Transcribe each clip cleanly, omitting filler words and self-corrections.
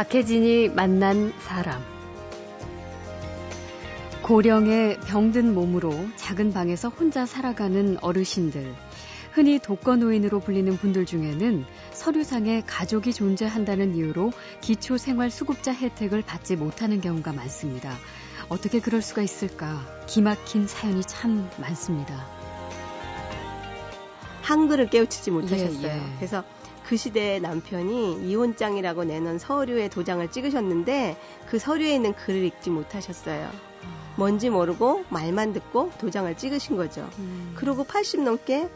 박혜진이 만난 사람. 고령의 병든 몸으로 작은 방에서 혼자 살아가는 어르신들. 흔히 독거노인으로 불리는 분들 중에는 서류상에 가족이 존재한다는 이유로 기초생활수급자 혜택을 받지 못하는 경우가 많습니다. 어떻게 그럴 수가 있을까? 기막힌 사연이 참 많습니다. 한글을 깨우치지 못하셨어요. 예. 그래서 그 시대에 남편이 이혼장이라고 내놓은 서류에 도장을 찍으셨는데 그 서류에 있는 글을 읽지 못하셨어요. 뭔지 모르고 말만 듣고 도장을 찍으신 거죠. 그러고 80 넘게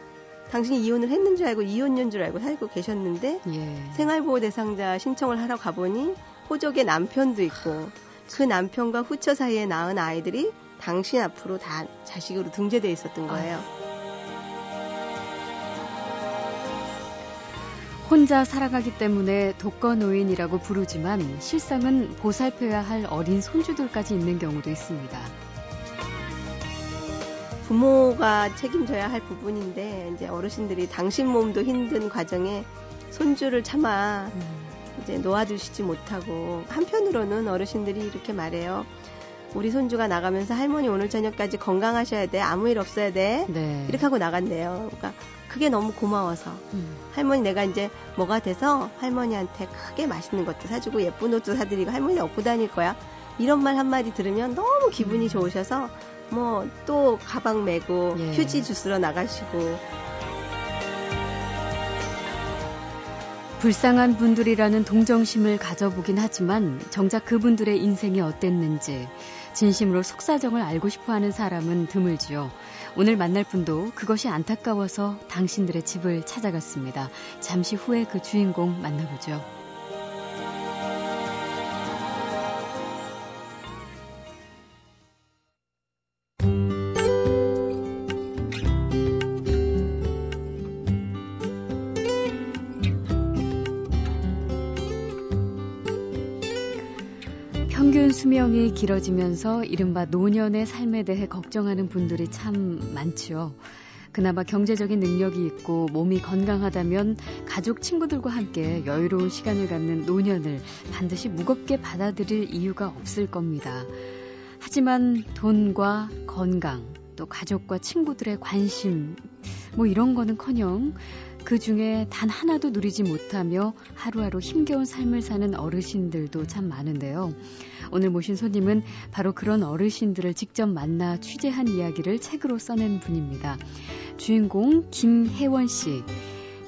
당신이 이혼을 했는 줄 알고 이혼녀인 줄 알고 살고 계셨는데 예. 생활보호 대상자 신청을 하러 가보니 호적에 남편도 있고 그 남편과 후처 사이에 낳은 아이들이 당신 앞으로 다 자식으로 등재되어 있었던 거예요. 혼자 살아가기 때문에 독거노인이라고 부르지만 실상은 보살펴야 할 어린 손주들까지 있는 경우도 있습니다. 부모가 책임져야 할 부분인데 이제 어르신들이 당신 몸도 힘든 과정에 손주를 차마 이제 놓아주시지 못하고 한편으로는 어르신들이 이렇게 말해요. 우리 손주가 나가면서 할머니 오늘 저녁까지 건강하셔야 돼. 아무 일 없어야 돼. 네. 이렇게 하고 나갔네요. 그러니까 그게 너무 고마워서 할머니 내가 이제 뭐가 돼서 할머니한테 크게 맛있는 것도 사주고 예쁜 옷도 사드리고 할머니 업고 다닐 거야. 이런 말 한마디 들으면 너무 기분이 좋으셔서 뭐 또 가방 메고 예. 휴지 주스러 나가시고 불쌍한 분들이라는 동정심을 가져보긴 하지만 정작 그분들의 인생이 어땠는지 진심으로 속사정을 알고 싶어하는 사람은 드물지요. 오늘 만날 분도 그것이 안타까워서 당신들의 집을 찾아갔습니다. 잠시 후에 그 주인공 만나보죠. 수명이 길어지면서 이른바 노년의 삶에 대해 걱정하는 분들이 참 많지요. 그나마 경제적인 능력이 있고 몸이 건강하다면 가족 친구들과 함께 여유로운 시간을 갖는 노년을 반드시 무겁게 받아들일 이유가 없을 겁니다. 하지만 돈과 건강, 또 가족과 친구들의 관심, 뭐 이런 거는커녕 그 중에 단 하나도 누리지 못하며 하루하루 힘겨운 삶을 사는 어르신들도 참 많은데요. 오늘 모신 손님은 바로 그런 어르신들을 직접 만나 취재한 이야기를 책으로 써낸 분입니다. 주인공 김혜원 씨.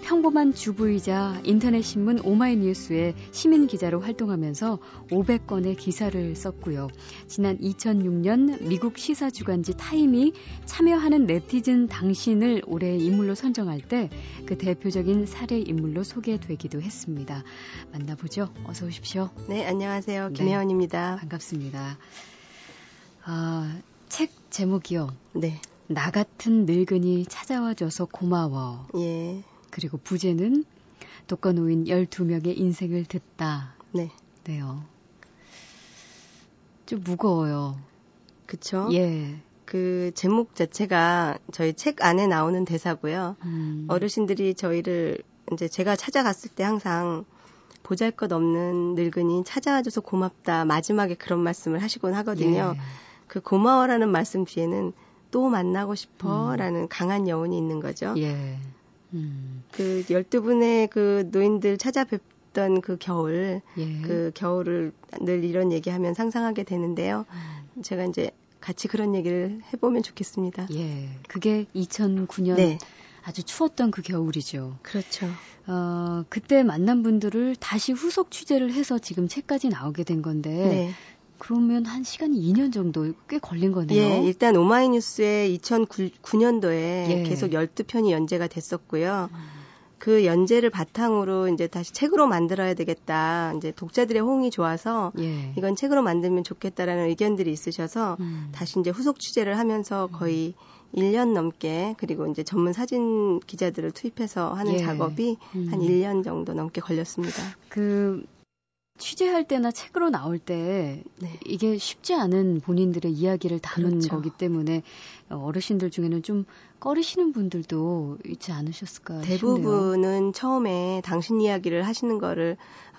평범한 주부이자 인터넷신문 오마이뉴스의 시민기자로 활동하면서 500건의 기사를 썼고요. 지난 2006년 미국 시사주간지 타임이 참여하는 네티즌 당신을 올해의 인물로 선정할 때 그 대표적인 사례 인물로 소개되기도 했습니다. 만나보죠. 어서 오십시오. 네, 안녕하세요. 김혜원입니다. 네, 반갑습니다. 책 제목이요. 네. 나 같은 늙은이 찾아와줘서 고마워. 예. 그리고 부제는 독거노인 12명의 인생을 듣다. 네. 네요. 좀 무거워요. 그쵸? 예. 그 제목 자체가 저희 책 안에 나오는 대사고요. 어르신들이 저희를 이제 제가 찾아갔을 때 항상 보잘것없는 늙은이 찾아와줘서 고맙다. 마지막에 그런 말씀을 하시곤 하거든요. 예. 그 고마워라는 말씀 뒤에는 또 만나고 싶어라는 강한 여운이 있는 거죠. 예. 그 12분의 그 노인들 찾아뵙던 그 겨울, 예. 그 겨울을 늘 이런 얘기하면 상상하게 되는데요. 제가 이제 같이 그런 얘기를 해보면 좋겠습니다. 예, 그게 2009년 네. 아주 추웠던 그 겨울이죠. 그렇죠. 그때 만난 분들을 다시 후속 취재를 해서 지금 책까지 나오게 된 건데 네. 그러면 한 시간이 2년 정도 꽤 걸린 거네요. 예, 일단 오마이뉴스에 2009년도에 예. 계속 12편이 연재가 됐었고요. 그 연재를 바탕으로 이제 다시 책으로 만들어야 되겠다. 이제 독자들의 호응이 좋아서 예. 이건 책으로 만들면 좋겠다라는 의견들이 있으셔서 다시 이제 후속 취재를 하면서 거의 1년 넘게 그리고 이제 전문 사진 기자들을 투입해서 하는 예. 작업이 한 1년 정도 넘게 걸렸습니다. 그 취재할 때나 책으로 나올 때 네. 이게 쉽지 않은 본인들의 이야기를 담은 그렇죠. 거기 때문에 어르신들 중에는 좀 꺼리시는 분들도 있지 않으셨을까 대부분은 싶네요. 처음에 당신 이야기를 하시는 거를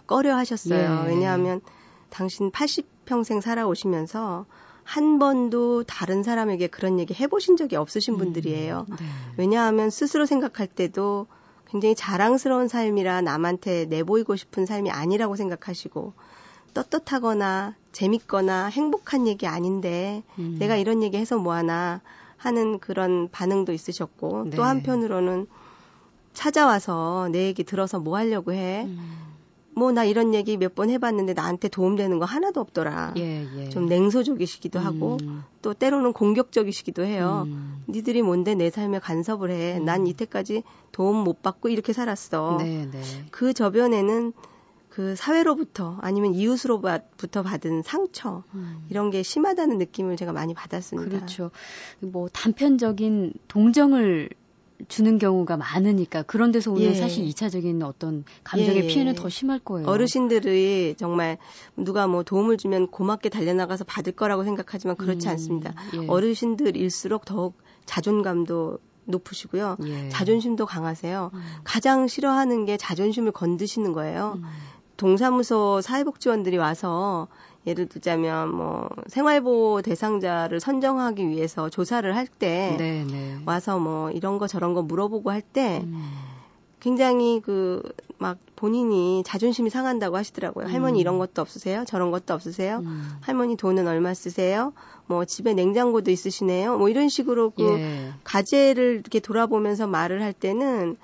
꺼려 하셨어요. 예. 왜냐하면 당신 80평생 살아오시면서 한 번도 다른 사람에게 그런 얘기 해보신 적이 없으신 분들이에요. 네. 왜냐하면 스스로 생각할 때도 굉장히 자랑스러운 삶이라 남한테 내보이고 싶은 삶이 아니라고 생각하시고 떳떳하거나 재밌거나 행복한 얘기 아닌데 내가 이런 얘기 해서 뭐하나 하는 그런 반응도 있으셨고 네. 또 한편으로는 찾아와서 내 얘기 들어서 뭐 하려고 해? 뭐 나 이런 얘기 몇 번 해봤는데 나한테 도움되는 거 하나도 없더라. 예, 예. 좀 냉소적이시기도 하고 또 때로는 공격적이시기도 해요. 니들이 뭔데 내 삶에 간섭을 해. 난 이때까지 도움 못 받고 이렇게 살았어. 네, 네. 그 저변에는 그 사회로부터 아니면 이웃으로부터 받은 상처 이런 게 심하다는 느낌을 제가 많이 받았습니다. 그렇죠. 뭐 단편적인 동정을 주는 경우가 많으니까 그런 데서 오는 예. 사실 2차적인 어떤 감정의 예. 피해는 더 심할 거예요. 어르신들이 정말 누가 뭐 도움을 주면 고맙게 달려나가서 받을 거라고 생각하지만 그렇지 않습니다. 예. 어르신들일수록 더욱 자존감도 높으시고요. 예. 자존심도 강하세요. 가장 싫어하는 게 자존심을 건드시는 거예요. 동사무소 사회복지원들이 와서 예를 들자면 뭐 생활보호 대상자를 선정하기 위해서 조사를 할 때 와서 뭐 이런 거 저런 거 물어보고 할 때 굉장히 그 막 본인이 자존심이 상한다고 하시더라고요. 할머니 이런 것도 없으세요? 저런 것도 없으세요? 할머니 돈은 얼마 쓰세요? 뭐 집에 냉장고도 있으시네요? 뭐 이런 식으로 그 예. 가제를 이렇게 돌아보면서 말을 할 때는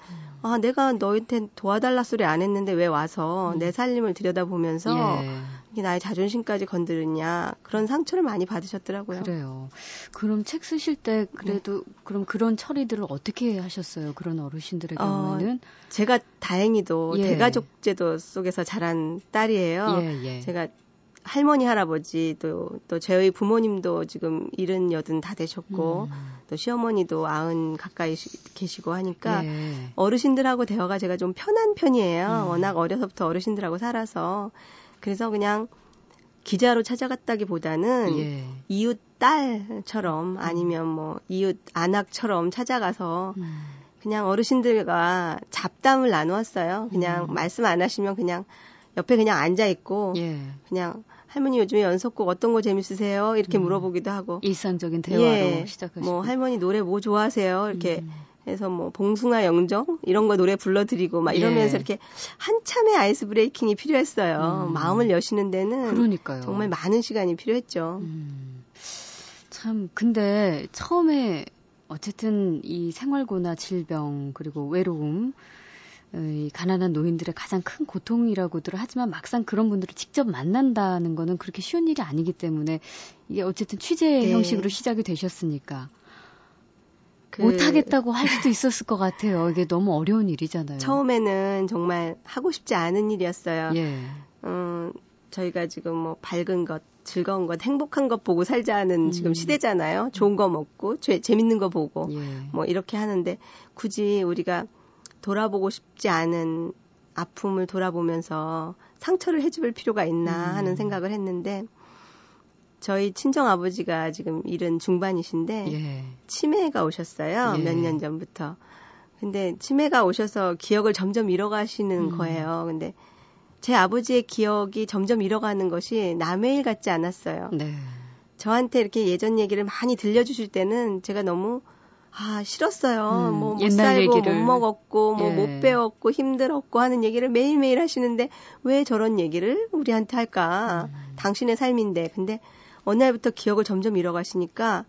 아, 내가 너한테 도와달라 소리 안 했는데 왜 와서 내 살림을 들여다보면서 예. 이게 나의 자존심까지 건드렸냐 그런 상처를 많이 받으셨더라고요. 그래요. 그럼 책 쓰실 때 그래도 네. 그럼 그런 처리들을 어떻게 하셨어요? 그런 어르신들의 경우에는 제가 다행히도 예. 대가족 제도 속에서 자란 딸이에요. 예, 예. 제가 할머니, 할아버지, 또 저희 부모님도 지금 70, 80 다 되셨고 또 시어머니도 90 가까이 계시고 하니까 예. 어르신들하고 대화가 제가 좀 편한 편이에요. 워낙 어려서부터 어르신들하고 살아서 그래서 그냥 기자로 찾아갔다기보다는 예. 이웃 딸처럼 아니면 뭐 이웃 안악처럼 찾아가서 그냥 어르신들과 잡담을 나누었어요. 그냥 말씀 안 하시면 그냥 옆에 그냥 앉아있고 예. 그냥 할머니 요즘에 연속곡 어떤 거 재밌으세요? 이렇게 물어보기도 하고 일상적인 대화로 예. 시작하시고 뭐 할머니 노래 뭐 좋아하세요? 이렇게 해서 뭐 봉숭아 영정 이런 거 노래 불러드리고 막 이러면서 예. 이렇게 한참의 아이스 브레이킹이 필요했어요. 마음을 여시는 데는 그러니까요. 정말 많은 시간이 필요했죠. 참 근데 처음에 어쨌든 이 생활고나 질병 그리고 외로움 가난한 노인들의 가장 큰 고통이라고들 하지만 막상 그런 분들을 직접 만난다는 거는 그렇게 쉬운 일이 아니기 때문에 이게 어쨌든 취재의 네. 형식으로 시작이 되셨으니까 못하겠다고 할 수도 있었을 것 같아요. 이게 너무 어려운 일이잖아요. 처음에는 정말 하고 싶지 않은 일이었어요. 예. 저희가 지금 뭐 밝은 것, 즐거운 것, 행복한 것 보고 살자는 지금 시대잖아요. 좋은 거 먹고 재밌는 거 보고 예. 뭐 이렇게 하는데 굳이 우리가 돌아보고 싶지 않은 아픔을 돌아보면서 상처를 해줄 필요가 있나 하는 생각을 했는데 저희 친정아버지가 지금 70 중반이신데 예. 치매가 오셨어요. 예. 몇 년 전부터. 근데 치매가 오셔서 기억을 점점 잃어가시는 거예요. 근데 제 아버지의 기억이 점점 잃어가는 것이 남의 일 같지 않았어요. 네. 저한테 이렇게 예전 얘기를 많이 들려주실 때는 제가 너무 아, 싫었어요. 뭐 못 살고 얘기를. 못 먹었고 뭐 못 예. 배웠고 힘들었고 하는 얘기를 매일매일 하시는데 왜 저런 얘기를 우리한테 할까? 당신의 삶인데. 근데 어느 날부터 기억을 점점 잃어가시니까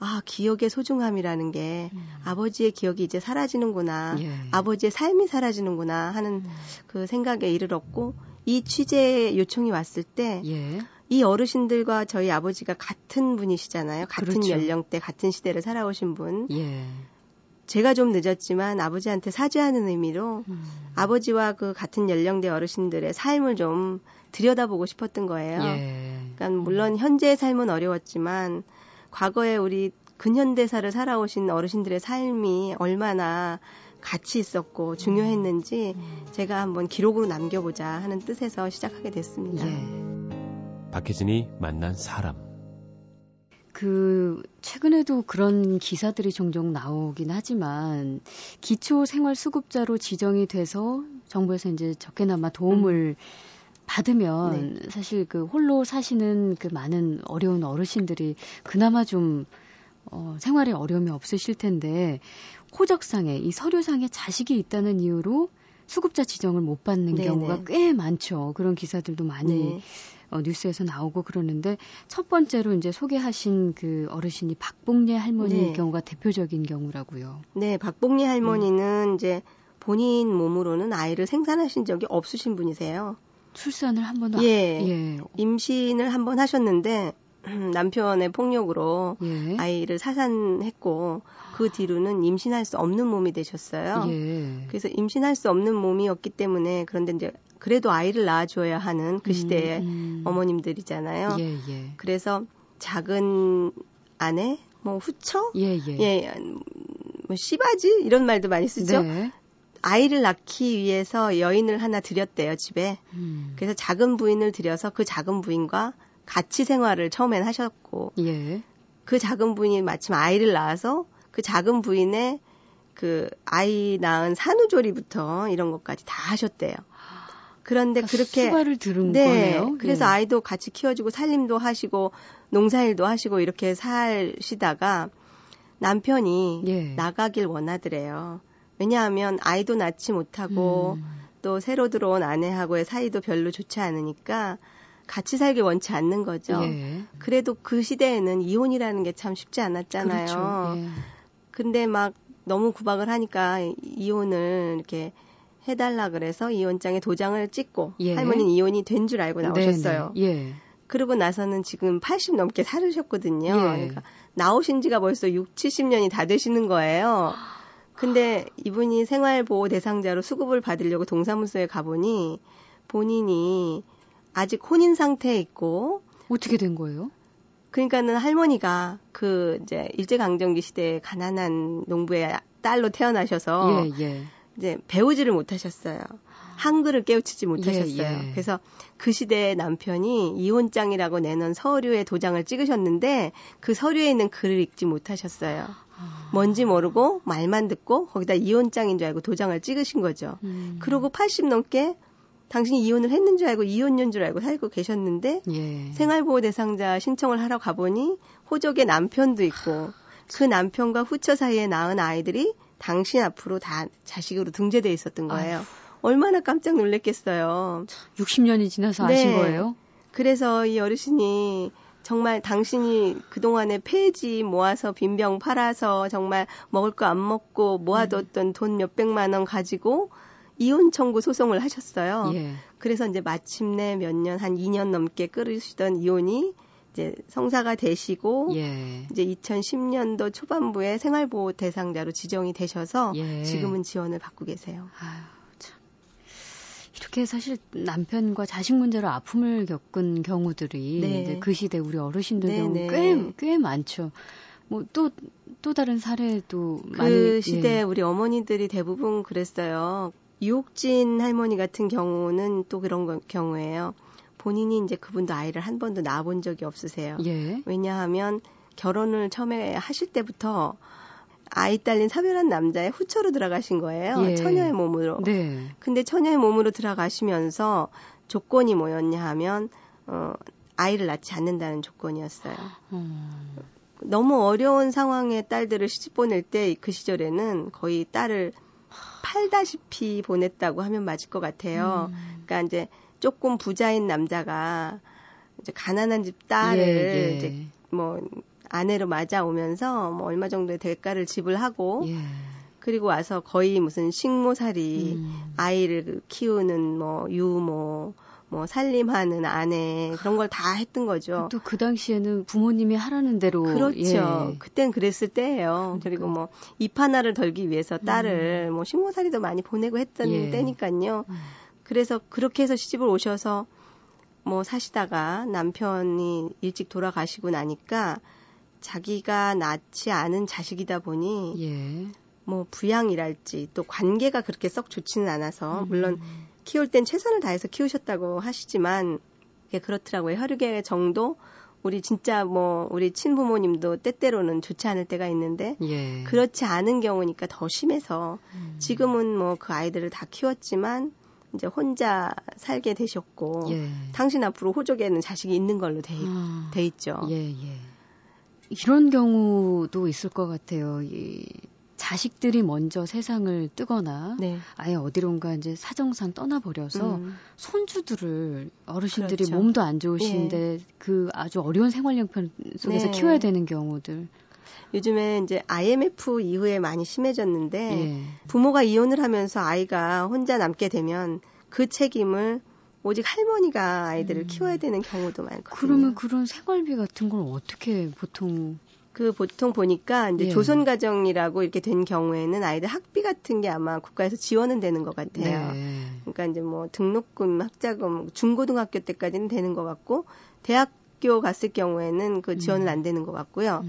아, 기억의 소중함이라는 게 아버지의 기억이 이제 사라지는구나. 예. 아버지의 삶이 사라지는구나 하는 그 생각에 이르렀고 이 취재 요청이 왔을 때 예. 이 어르신들과 저희 아버지가 같은 분이시잖아요. 같은 그렇죠. 연령대, 같은 시대를 살아오신 분. 예. 제가 좀 늦었지만 아버지한테 사죄하는 의미로 아버지와 그 같은 연령대 어르신들의 삶을 좀 들여다보고 싶었던 거예요. 예. 그러니까 물론 현재의 삶은 어려웠지만 과거에 우리 근현대사를 살아오신 어르신들의 삶이 얼마나 같이 있었고 중요했는지 제가 한번 기록으로 남겨보자 하는 뜻에서 시작하게 됐습니다. 예. 박혜진이 만난 사람. 최근에도 그런 기사들이 종종 나오긴 하지만 기초생활수급자로 지정이 돼서 정부에서 이제 적게나마 도움을 받으면 네. 사실 그 홀로 사시는 그 많은 어려운 어르신들이 그나마 좀 생활에 어려움이 없으실 텐데 호적상에 이 서류상에 자식이 있다는 이유로 수급자 지정을 못 받는 네네. 경우가 꽤 많죠. 그런 기사들도 많이 네. 뉴스에서 나오고 그러는데 첫 번째로 이제 소개하신 그 어르신이 박봉례 할머니의 네. 경우가 대표적인 경우라고요. 네, 박봉례 할머니는 이제 본인 몸으로는 아이를 생산하신 적이 없으신 분이세요. 출산을 한 번 예, 임신을 한 번 하셨는데 남편의 폭력으로 예. 아이를 사산했고 그 뒤로는 임신할 수 없는 몸이 되셨어요. 예. 그래서 임신할 수 없는 몸이었기 때문에 그런데 이제 그래도 아이를 낳아줘야 하는 그 시대의 어머님들이잖아요. 예, 예. 그래서 작은 아내, 뭐 후처, 예, 예. 예, 뭐 씨바지 이런 말도 많이 쓰죠. 네. 아이를 낳기 위해서 여인을 하나 들였대요, 집에. 그래서 작은 부인을 들여서 그 작은 부인과 같이 생활을 처음엔 하셨고 예. 그 작은 부인이 마침 아이를 낳아서 그 작은 부인의 그 아이 낳은 산후조리부터 이런 것까지 다 하셨대요. 그런데 그러니까 그렇게 수발을 들은 네, 거네요. 그래서 예. 아이도 같이 키워주고 살림도 하시고 농사일도 하시고 이렇게 사시다가 남편이 예. 나가길 원하더래요. 왜냐하면 아이도 낳지 못하고 또 새로 들어온 아내하고의 사이도 별로 좋지 않으니까 같이 살길 원치 않는 거죠. 예. 그래도 그 시대에는 이혼이라는 게 참 쉽지 않았잖아요. 그렇죠. 예. 근데 막 너무 구박을 하니까 이혼을 이렇게 해달라 그래서 이혼장에 도장을 찍고 예. 할머니는 이혼이 된 줄 알고 나오셨어요. 예. 그러고 나서는 지금 80 넘게 살으셨거든요. 예. 그러니까 나오신 지가 벌써 6, 70년이 다 되시는 거예요. 근데 이분이 생활보호 대상자로 수급을 받으려고 동사무소에 가보니 본인이 아직 혼인 상태에 있고. 어떻게 된 거예요? 그러니까는 할머니가 그 이제 일제강점기 시대에 가난한 농부의 딸로 태어나셔서 예, 예. 이제 배우지를 못하셨어요. 한글을 깨우치지 못하셨어요. 예, 예. 그래서 그 시대에 남편이 이혼장이라고 내놓은 서류에 도장을 찍으셨는데 그 서류에 있는 글을 읽지 못하셨어요. 뭔지 모르고 말만 듣고 거기다 이혼장인 줄 알고 도장을 찍으신 거죠. 그러고 80 넘게 당신이 이혼을 했는 줄 알고 이혼녀인 줄 알고 살고 계셨는데 예. 생활보호 대상자 신청을 하러 가보니 호적에 남편도 있고 그 남편과 후처 사이에 낳은 아이들이 당신 앞으로 다 자식으로 등재되어 있었던 거예요. 아유. 얼마나 깜짝 놀랐겠어요. 60년이 지나서 네. 아신 거예요? 그래서 이 어르신이 정말 당신이 그동안에 폐지 모아서 빈병 팔아서 정말 먹을 거 안 먹고 모아뒀던 돈 몇백만 원 가지고 이혼 청구 소송을 하셨어요. 예. 그래서 이제 마침내 몇 년, 한 2년 넘게 끓으시던 이혼이 이제 성사가 되시고 예. 이제 2010년도 초반부에 생활보호 대상자로 지정이 되셔서 예. 지금은 지원을 받고 계세요. 아유, 참. 이렇게 사실 남편과 자식 문제로 아픔을 겪은 경우들이 네. 이제 그 시대 우리 어르신들 네, 경우 네. 꽤 많죠. 뭐 또 다른 사례도 그 많이, 시대 예. 우리 어머니들이 대부분 그랬어요. 유옥진 할머니 같은 경우는 또 그런 경우예요. 본인이 이제 그분도 아이를 한 번도 낳아본 적이 없으세요. 예. 왜냐하면 결혼을 처음에 하실 때부터 아이 딸린 사별한 남자의 후처로 들어가신 거예요. 예. 처녀의 몸으로. 네. 근데 처녀의 몸으로 들어가시면서 조건이 뭐였냐 하면 아이를 낳지 않는다는 조건이었어요. 너무 어려운 상황에 딸들을 시집 보낼 때 그 시절에는 거의 딸을 팔다시피 보냈다고 하면 맞을 것 같아요. 그러니까 이제 조금 부자인 남자가 이제 가난한 집 딸을 예, 예. 이제 뭐 아내로 맞아오면서 뭐 얼마 정도의 대가를 지불하고 예. 그리고 와서 거의 무슨 식모살이 아이를 키우는 뭐 유모 뭐 살림하는 아내 그런 걸 다 했던 거죠. 또 그 당시에는 부모님이 하라는 대로 그렇죠. 예. 그땐 그랬을 때예요. 그러니까. 그리고 뭐 입 하나를 덜기 위해서 딸을 뭐 식모살이도 많이 보내고 했던 예. 때니까요. 그래서 그렇게 해서 시집을 오셔서 뭐 사시다가 남편이 일찍 돌아가시고 나니까 자기가 낳지 않은 자식이다 보니 예. 뭐 부양이랄지 또 관계가 그렇게 썩 좋지는 않아서 물론 키울 땐 최선을 다해서 키우셨다고 하시지만 예, 그렇더라고요. 혈육의 정도 우리 진짜 뭐 우리 친부모님도 때때로는 좋지 않을 때가 있는데 예. 그렇지 않은 경우니까 더 심해서 지금은 뭐 그 아이들을 다 키웠지만 이제 혼자 살게 되셨고 예. 당신 앞으로 호적에는 자식이 있는 걸로 돼 있죠. 예, 예. 이런 경우도 있을 것 같아요. 이 자식들이 먼저 세상을 뜨거나 네. 아예 어디론가 이제 사정상 떠나버려서 손주들을 어르신들이 그렇죠. 몸도 안 좋으신데 예. 그 아주 어려운 생활형편 속에서 네. 키워야 되는 경우들. 요즘에 이제 IMF 이후에 많이 심해졌는데 예. 부모가 이혼을 하면서 아이가 혼자 남게 되면 그 책임을 오직 할머니가 아이들을 키워야 되는 경우도 많거든요. 그러면 그런 생활비 같은 걸 어떻게 보통? 그 보통 보니까 이제 예. 조선 가정이라고 이렇게 된 경우에는 아이들 학비 같은 게 아마 국가에서 지원은 되는 것 같아요. 네. 그러니까 이제 뭐 등록금, 학자금, 중고등학교 때까지는 되는 것 같고 대학교 갔을 경우에는 그 지원은 안 되는 것 같고요.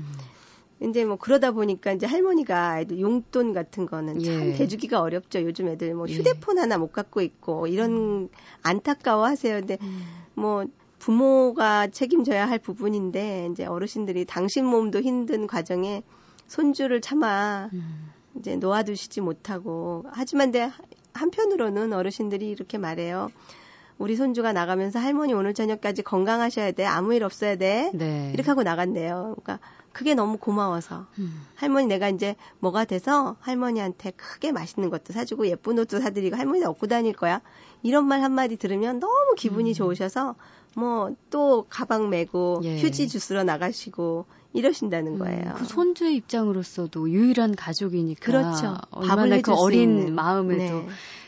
이제 뭐 그러다 보니까 이제 할머니가 아이들 용돈 같은 거는 참 예. 대주기가 어렵죠. 요즘 애들 뭐 휴대폰 예. 하나 못 갖고 있고 이런 안타까워하세요. 근데 뭐 부모가 책임져야 할 부분인데 이제 어르신들이 당신 몸도 힘든 과정에 손주를 차마 이제 놓아두시지 못하고 하지만 한편으로는 어르신들이 이렇게 말해요. 우리 손주가 나가면서 할머니 오늘 저녁까지 건강하셔야 돼. 아무 일 없어야 돼. 네. 이렇게 하고 나갔네요. 그러니까 그게 너무 고마워서. 할머니 내가 이제 뭐가 돼서 할머니한테 크게 맛있는 것도 사주고 예쁜 옷도 사드리고 할머니 나 업고 다닐 거야. 이런 말 한마디 들으면 너무 기분이 좋으셔서 뭐 또 가방 메고 예. 휴지 주스러 나가시고 이러신다는 거예요. 그 손주의 입장으로서도 유일한 가족이니까. 그렇죠. 얼마나 그 어린 마음에도. 네.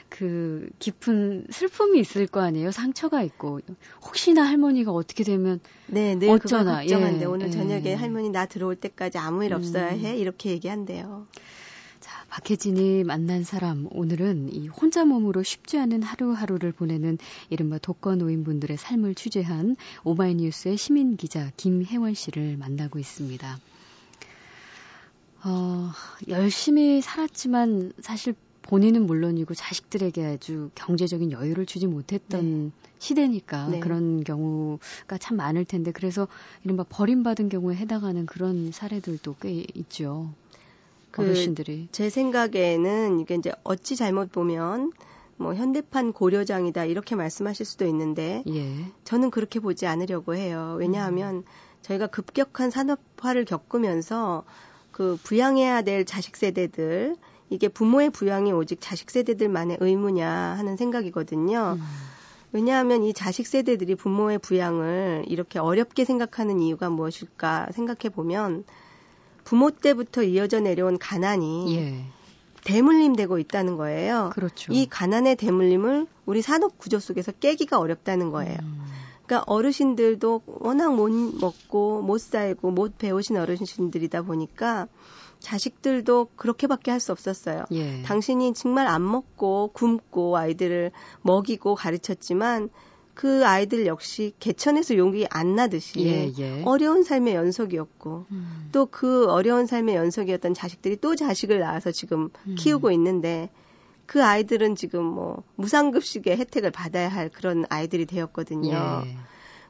그 깊은 슬픔이 있을 거 아니에요. 상처가 있고 혹시나 할머니가 어떻게 되면 네, 늘 어쩌나 그걸 걱정한대. 예, 오늘 예. 저녁에 할머니 나 들어올 때까지 아무 일 없어야 해 이렇게 얘기한대요. 자, 박혜진이 만난 사람 오늘은 이 혼자 몸으로 쉽지 않은 하루하루를 보내는 이른바 독거노인분들의 삶을 취재한 오마이뉴스의 시민 기자 김혜원 씨를 만나고 있습니다. 열심히 살았지만 사실 본인은 물론이고 자식들에게 아주 경제적인 여유를 주지 못했던 네. 시대니까 네. 그런 경우가 참 많을 텐데 그래서 이른바 버림받은 경우에 해당하는 그런 사례들도 꽤 있죠. 어르신들이. 제 생각에는 이게 이제 어찌 잘못 보면 뭐 현대판 고려장이다 이렇게 말씀하실 수도 있는데 예. 저는 그렇게 보지 않으려고 해요. 왜냐하면 저희가 급격한 산업화를 겪으면서 그 부양해야 될 자식 세대들 이게 부모의 부양이 오직 자식 세대들만의 의무냐 하는 생각이거든요. 왜냐하면 이 자식 세대들이 부모의 부양을 이렇게 어렵게 생각하는 이유가 무엇일까 생각해 보면 부모 때부터 이어져 내려온 가난이 예. 대물림되고 있다는 거예요. 그렇죠. 이 가난의 대물림을 우리 산업 구조 속에서 깨기가 어렵다는 거예요. 그러니까 어르신들도 워낙 못 먹고 못 살고 못 배우신 어르신들이다 보니까 자식들도 그렇게밖에 할 수 없었어요. 예. 당신이 정말 안 먹고 굶고 아이들을 먹이고 가르쳤지만 그 아이들 역시 개천에서 용기 안 나듯이 예, 예. 어려운 삶의 연속이었고 또 그 어려운 삶의 연속이었던 자식들이 또 자식을 낳아서 지금 키우고 있는데 그 아이들은 지금 뭐 무상급식의 혜택을 받아야 할 그런 아이들이 되었거든요. 예.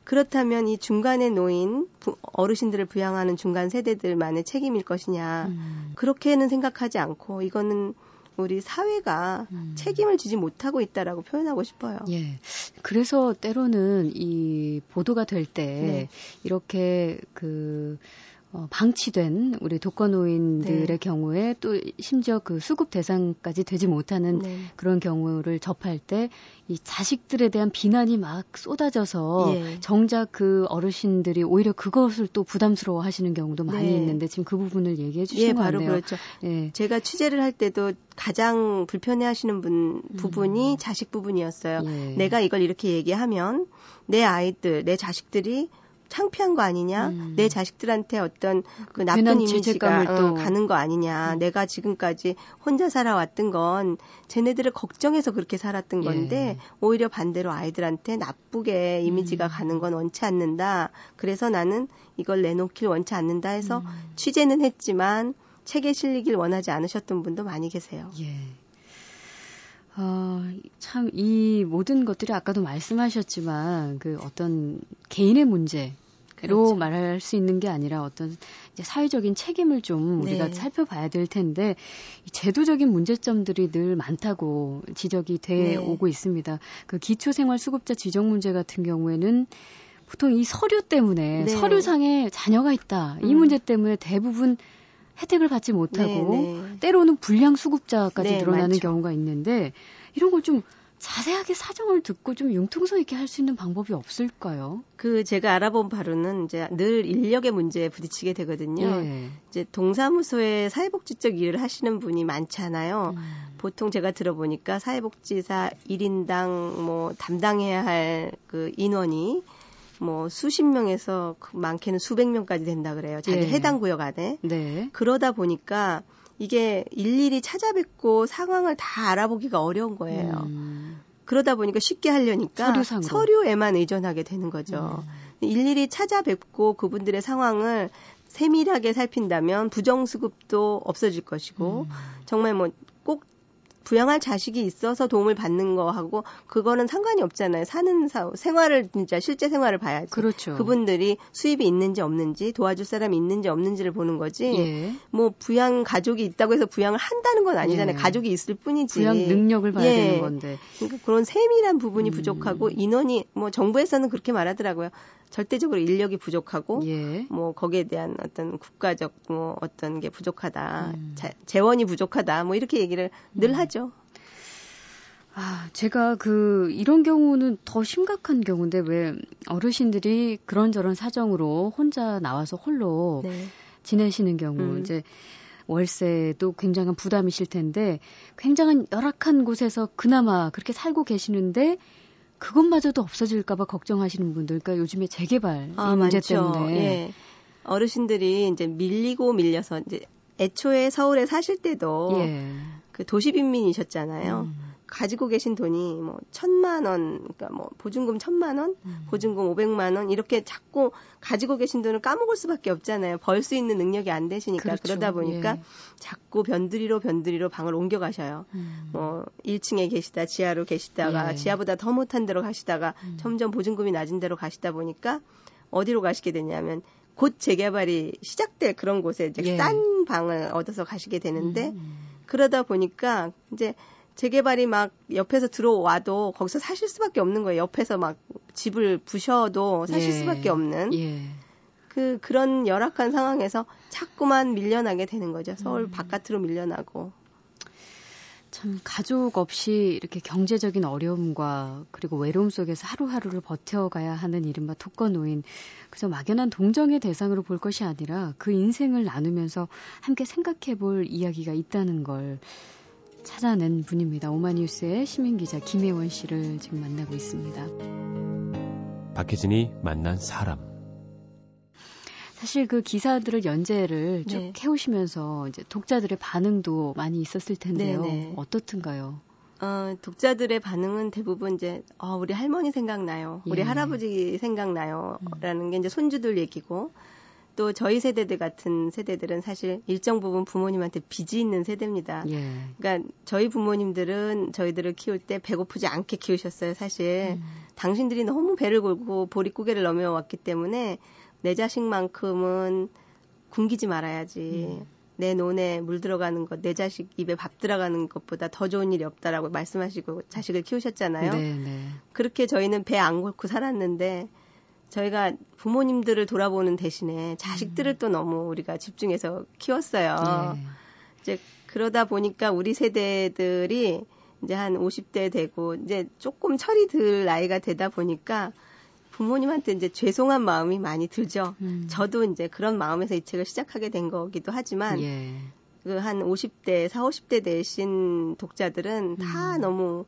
그렇다면 이 중간에 놓인 어르신들을 부양하는 중간 세대들만의 책임일 것이냐 그렇게는 생각하지 않고 이거는 우리 사회가 책임을 지지 못하고 있다라고 표현하고 싶어요. 예. 그래서 때로는 이 보도가 될 때 네. 이렇게 그 방치된 우리 독거노인들의 네. 경우에 또 심지어 그 수급 대상까지 되지 못하는 네. 그런 경우를 접할 때 이 자식들에 대한 비난이 막 쏟아져서 예. 정작 그 어르신들이 오히려 그것을 또 부담스러워하시는 경우도 많이 네. 있는데 지금 그 부분을 얘기해 주신 예, 것 같네요. 바로 그렇죠. 예. 제가 취재를 할 때도 가장 불편해하시는 부분이 자식 부분이었어요. 예. 내가 이걸 이렇게 얘기하면 내 아이들, 내 자식들이 창피한 거 아니냐? 내 자식들한테 어떤 그 나쁜 이미지가 또 가는 거 아니냐? 내가 지금까지 혼자 살아왔던 건 쟤네들을 걱정해서 그렇게 살았던 건데 예. 오히려 반대로 아이들한테 나쁘게 이미지가 가는 건 원치 않는다. 그래서 나는 이걸 내놓길 원치 않는다 해서 취재는 했지만 책에 실리길 원하지 않으셨던 분도 많이 계세요. 예. 참 이 모든 것들이 아까도 말씀하셨지만 그 어떤 개인의 문제로 그렇죠. 말할 수 있는 게 아니라 어떤 이제 사회적인 책임을 좀 우리가 네. 살펴봐야 될 텐데 제도적인 문제점들이 늘 많다고 지적이 돼 네. 오고 있습니다. 그 기초생활수급자 지정 문제 같은 경우에는 보통 이 서류 때문에 네. 서류상에 자녀가 있다. 이 문제 때문에 대부분 혜택을 받지 못하고 네네. 때로는 불량 수급자까지 네, 늘어나는 맞죠. 경우가 있는데 이런 걸 좀 자세하게 사정을 듣고 좀 융통성 있게 할 수 있는 방법이 없을까요? 그 제가 알아본 바로는 이제 늘 인력의 문제에 부딪히게 되거든요. 네. 이제 동사무소에 사회복지적 일을 하시는 분이 많잖아요. 보통 제가 들어보니까 사회복지사 1인당 뭐 담당해야 할 그 인원이 뭐 수십 명에서 많게는 수백 명까지 된다 그래요. 자기 네. 해당 구역 안에. 네. 그러다 보니까 이게 일일이 찾아뵙고 상황을 다 알아보기가 어려운 거예요. 그러다 보니까 쉽게 하려니까 서류상으로. 서류에만 의존하게 되는 거죠. 일일이 찾아뵙고 그분들의 상황을 세밀하게 살핀다면 부정수급도 없어질 것이고 정말 뭐 꼭 부양할 자식이 있어서 도움을 받는 거하고 그거는 상관이 없잖아요. 사는 생활을 진짜 실제 생활을 봐야지. 그렇죠. 그분들이 수입이 있는지 없는지 도와줄 사람이 있는지 없는지를 보는 거지. 예. 뭐 부양 가족이 있다고 해서 부양을 한다는 건 아니잖아요. 예. 가족이 있을 뿐이지. 부양 능력을 봐야 예. 되는 건데. 그러니까 그런 세밀한 부분이 부족하고 인원이 뭐 정부에서는 그렇게 말하더라고요. 절대적으로 인력이 부족하고 예. 뭐 거기에 대한 어떤 국가적 뭐 어떤 게 부족하다. 재원이 부족하다. 뭐 이렇게 얘기를 늘 하죠. 아, 제가 이런 경우는 더 심각한 경우인데, 왜 어르신들이 그런저런 사정으로 혼자 나와서 홀로 네. 지내시는 경우, 이제 월세도 굉장한 부담이실 텐데, 굉장한 열악한 곳에서 그나마 그렇게 살고 계시는데, 그것마저도 없어질까봐 걱정하시는 분들, 그러니까 요즘에 재개발 문제 맞죠. 때문에. 예. 어르신들이 이제 밀리고 밀려서, 이제 애초에 서울에 사실 때도, 예. 그 도시빈민이셨잖아요. 가지고 계신 돈이 뭐 1,000만 원, 그러니까 뭐 보증금 1,000만 원, 보증금 500만 원 이렇게 자꾸 가지고 계신 돈을 까먹을 수밖에 없잖아요. 벌 수 있는 능력이 안 되시니까 그렇죠. 그러다 보니까 예. 자꾸 변두리로 방을 옮겨 가셔요. 뭐 1층에 계시다 지하로 계시다가 예. 지하보다 더 못한 데로 가시다가 점점 보증금이 낮은 데로 가시다 보니까 어디로 가시게 되냐면 곧 재개발이 시작될 그런 곳에 이제 예. 딴 방을 얻어서 가시게 되는데 그러다 보니까 이제 재개발이 막 옆에서 들어와도 거기서 사실 수밖에 없는 거예요. 옆에서 막 집을 부셔도 사실 예. 수밖에 없는 예. 그런 열악한 상황에서 자꾸만 밀려나게 되는 거죠. 서울 바깥으로 밀려나고. 참 가족 없이 이렇게 경제적인 어려움과 그리고 외로움 속에서 하루하루를 버텨가야 하는 이른바 독거노인. 그래서 막연한 동정의 대상으로 볼 것이 아니라 그 인생을 나누면서 함께 생각해볼 이야기가 있다는 걸 찾아낸 분입니다. 오마이뉴스의 시민기자 김혜원 씨를 지금 만나고 있습니다. 박혜진이 만난 사람. 사실 그 기사들을 연재를 쭉 네. 해오시면서 이제 독자들의 반응도 많이 있었을 텐데요. 네네. 어떻든가요? 독자들의 반응은 대부분 이제 우리 할머니 생각나요. 예. 우리 할아버지 생각나요. 라는 게 이제 손주들 얘기고 또 저희 세대들 같은 세대들은 사실 일정 부분 부모님한테 빚이 있는 세대입니다. 예. 그러니까 저희 부모님들은 저희들을 키울 때 배고프지 않게 키우셨어요. 사실 당신들이 너무 배를 골고 보릿고개를 넘어왔기 때문에 내 자식만큼은 굶기지 말아야지. 내 논에 물 들어가는 것, 내 자식 입에 밥 들어가는 것보다 더 좋은 일이 없다라고 말씀하시고 자식을 키우셨잖아요. 네네. 그렇게 저희는 배 안 굶고 살았는데 저희가 부모님들을 돌아보는 대신에 자식들을 또 너무 우리가 집중해서 키웠어요. 네. 이제 그러다 보니까 우리 세대들이 이제 한 50대 되고 이제 조금 철이 들 나이가 되다 보니까 부모님한테 이제 죄송한 마음이 많이 들죠. 저도 이제 그런 마음에서 이 책을 시작하게 된 거기도 하지만 예. 그 한 50대, 40, 50대 되신 독자들은 다 너무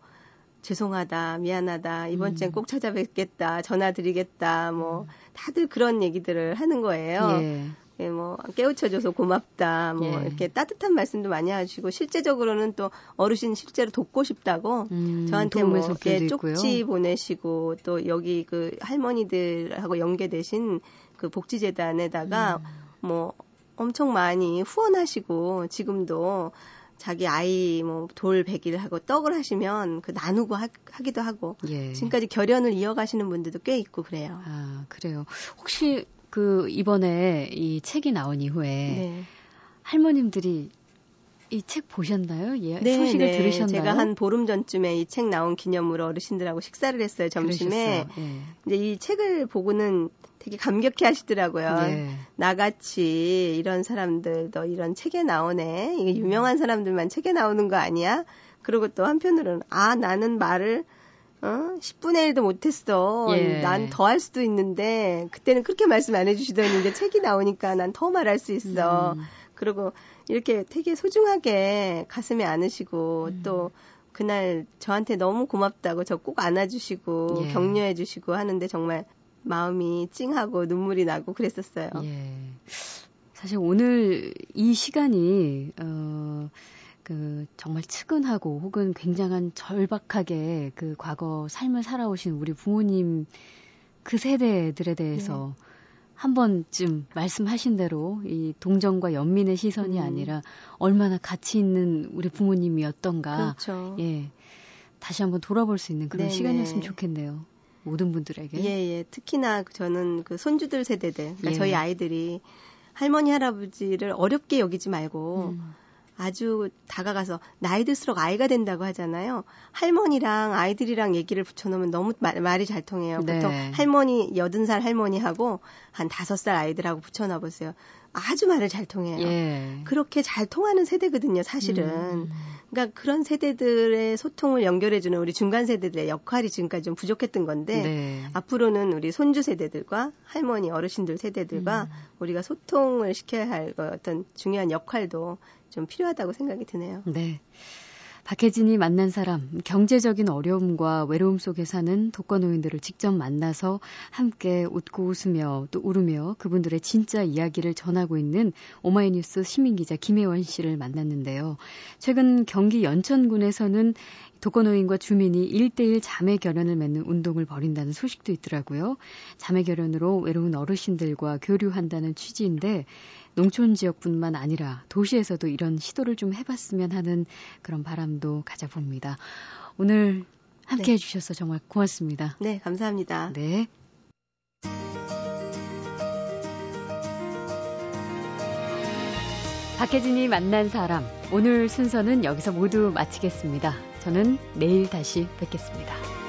죄송하다, 미안하다, 이번 주엔 꼭 찾아뵙겠다, 전화드리겠다, 뭐 다들 그런 얘기들을 하는 거예요. 예. 예, 뭐 깨우쳐줘서 고맙다, 뭐 예. 이렇게 따뜻한 말씀도 많이 하시고 실제적으로는 또 어르신 실제로 돕고 싶다고 저한테 뭐 이렇게 쪽지 있고요. 보내시고 또 여기 그 할머니들하고 연계되신 그 복지재단에다가 뭐 엄청 많이 후원하시고 지금도 자기 아이 뭐 돌 베기를 하고 떡을 하시면 그 나누고 하기도 하고 예. 지금까지 결연을 이어가시는 분들도 꽤 있고 그래요. 아 그래요. 혹시 그 이번에 이 책이 나온 이후에 네. 할머님들이 이 책 보셨나요? 예, 네, 소식을 네. 들으셨나요? 제가 한 보름 전쯤에 이 책 나온 기념으로 어르신들하고 식사를 했어요. 점심에. 예. 이제 이 책을 보고는 되게 감격해 하시더라고요. 예. 나같이 이런 사람들도 이런 책에 나오네. 이게 유명한 사람들만 책에 나오는 거 아니야? 그리고 또 한편으로는 아 나는 말을 10분의 1도 못했어. 예. 난 더 할 수도 있는데 그때는 그렇게 말씀 안 해주시더니 이제 책이 나오니까 난 더 말할 수 있어. 그리고 이렇게 되게 소중하게 가슴에 안으시고 또 그날 저한테 너무 고맙다고 저 꼭 안아주시고 예. 격려해 주시고 하는데 정말 마음이 찡하고 눈물이 나고 그랬었어요. 예. 사실 오늘 이 시간이 그 정말 측은하고 혹은 굉장한 절박하게 그 과거 삶을 살아오신 우리 부모님 그 세대들에 대해서 네. 한 번쯤 말씀하신 대로 이 동정과 연민의 시선이 아니라 얼마나 가치 있는 우리 부모님이었던가. 그렇죠. 예. 다시 한번 돌아볼 수 있는 그런 네네. 시간이었으면 좋겠네요. 모든 분들에게. 예, 예. 특히나 저는 그 손주들 세대들, 그러니까 예. 저희 아이들이 할머니, 할아버지를 어렵게 여기지 말고 아주 다가가서 나이 들수록 아이가 된다고 하잖아요. 할머니랑 아이들이랑 얘기를 붙여놓으면 너무 말이 잘 통해요. 네. 보통 할머니 80살 할머니하고 한 5살 아이들하고 붙여놔보세요. 아주 말을 잘 통해요. 예. 그렇게 잘 통하는 세대거든요, 사실은. 그러니까 그런 세대들의 소통을 연결해주는 우리 중간 세대들의 역할이 지금까지 좀 부족했던 건데 네. 앞으로는 우리 손주 세대들과 할머니, 어르신들 세대들과 우리가 소통을 시켜야 할 어떤 중요한 역할도 좀 필요하다고 생각이 드네요. 네. 박혜진이 만난 사람, 경제적인 어려움과 외로움 속에 사는 독거노인들을 직접 만나서 함께 웃고 웃으며 또 울으며 그분들의 진짜 이야기를 전하고 있는 오마이뉴스 시민기자 김혜원 씨를 만났는데요. 최근 경기 연천군에서는 독거노인과 주민이 1:1 자매 결연을 맺는 운동을 벌인다는 소식도 있더라고요. 자매 결연으로 외로운 어르신들과 교류한다는 취지인데 농촌 지역뿐만 아니라 도시에서도 이런 시도를 좀 해봤으면 하는 그런 바람도 가져봅니다. 오늘 함께해 네. 주셔서 정말 고맙습니다. 네, 감사합니다. 네. 박혜진이 만난 사람, 오늘 순서는 여기서 모두 마치겠습니다. 저는 내일 다시 뵙겠습니다.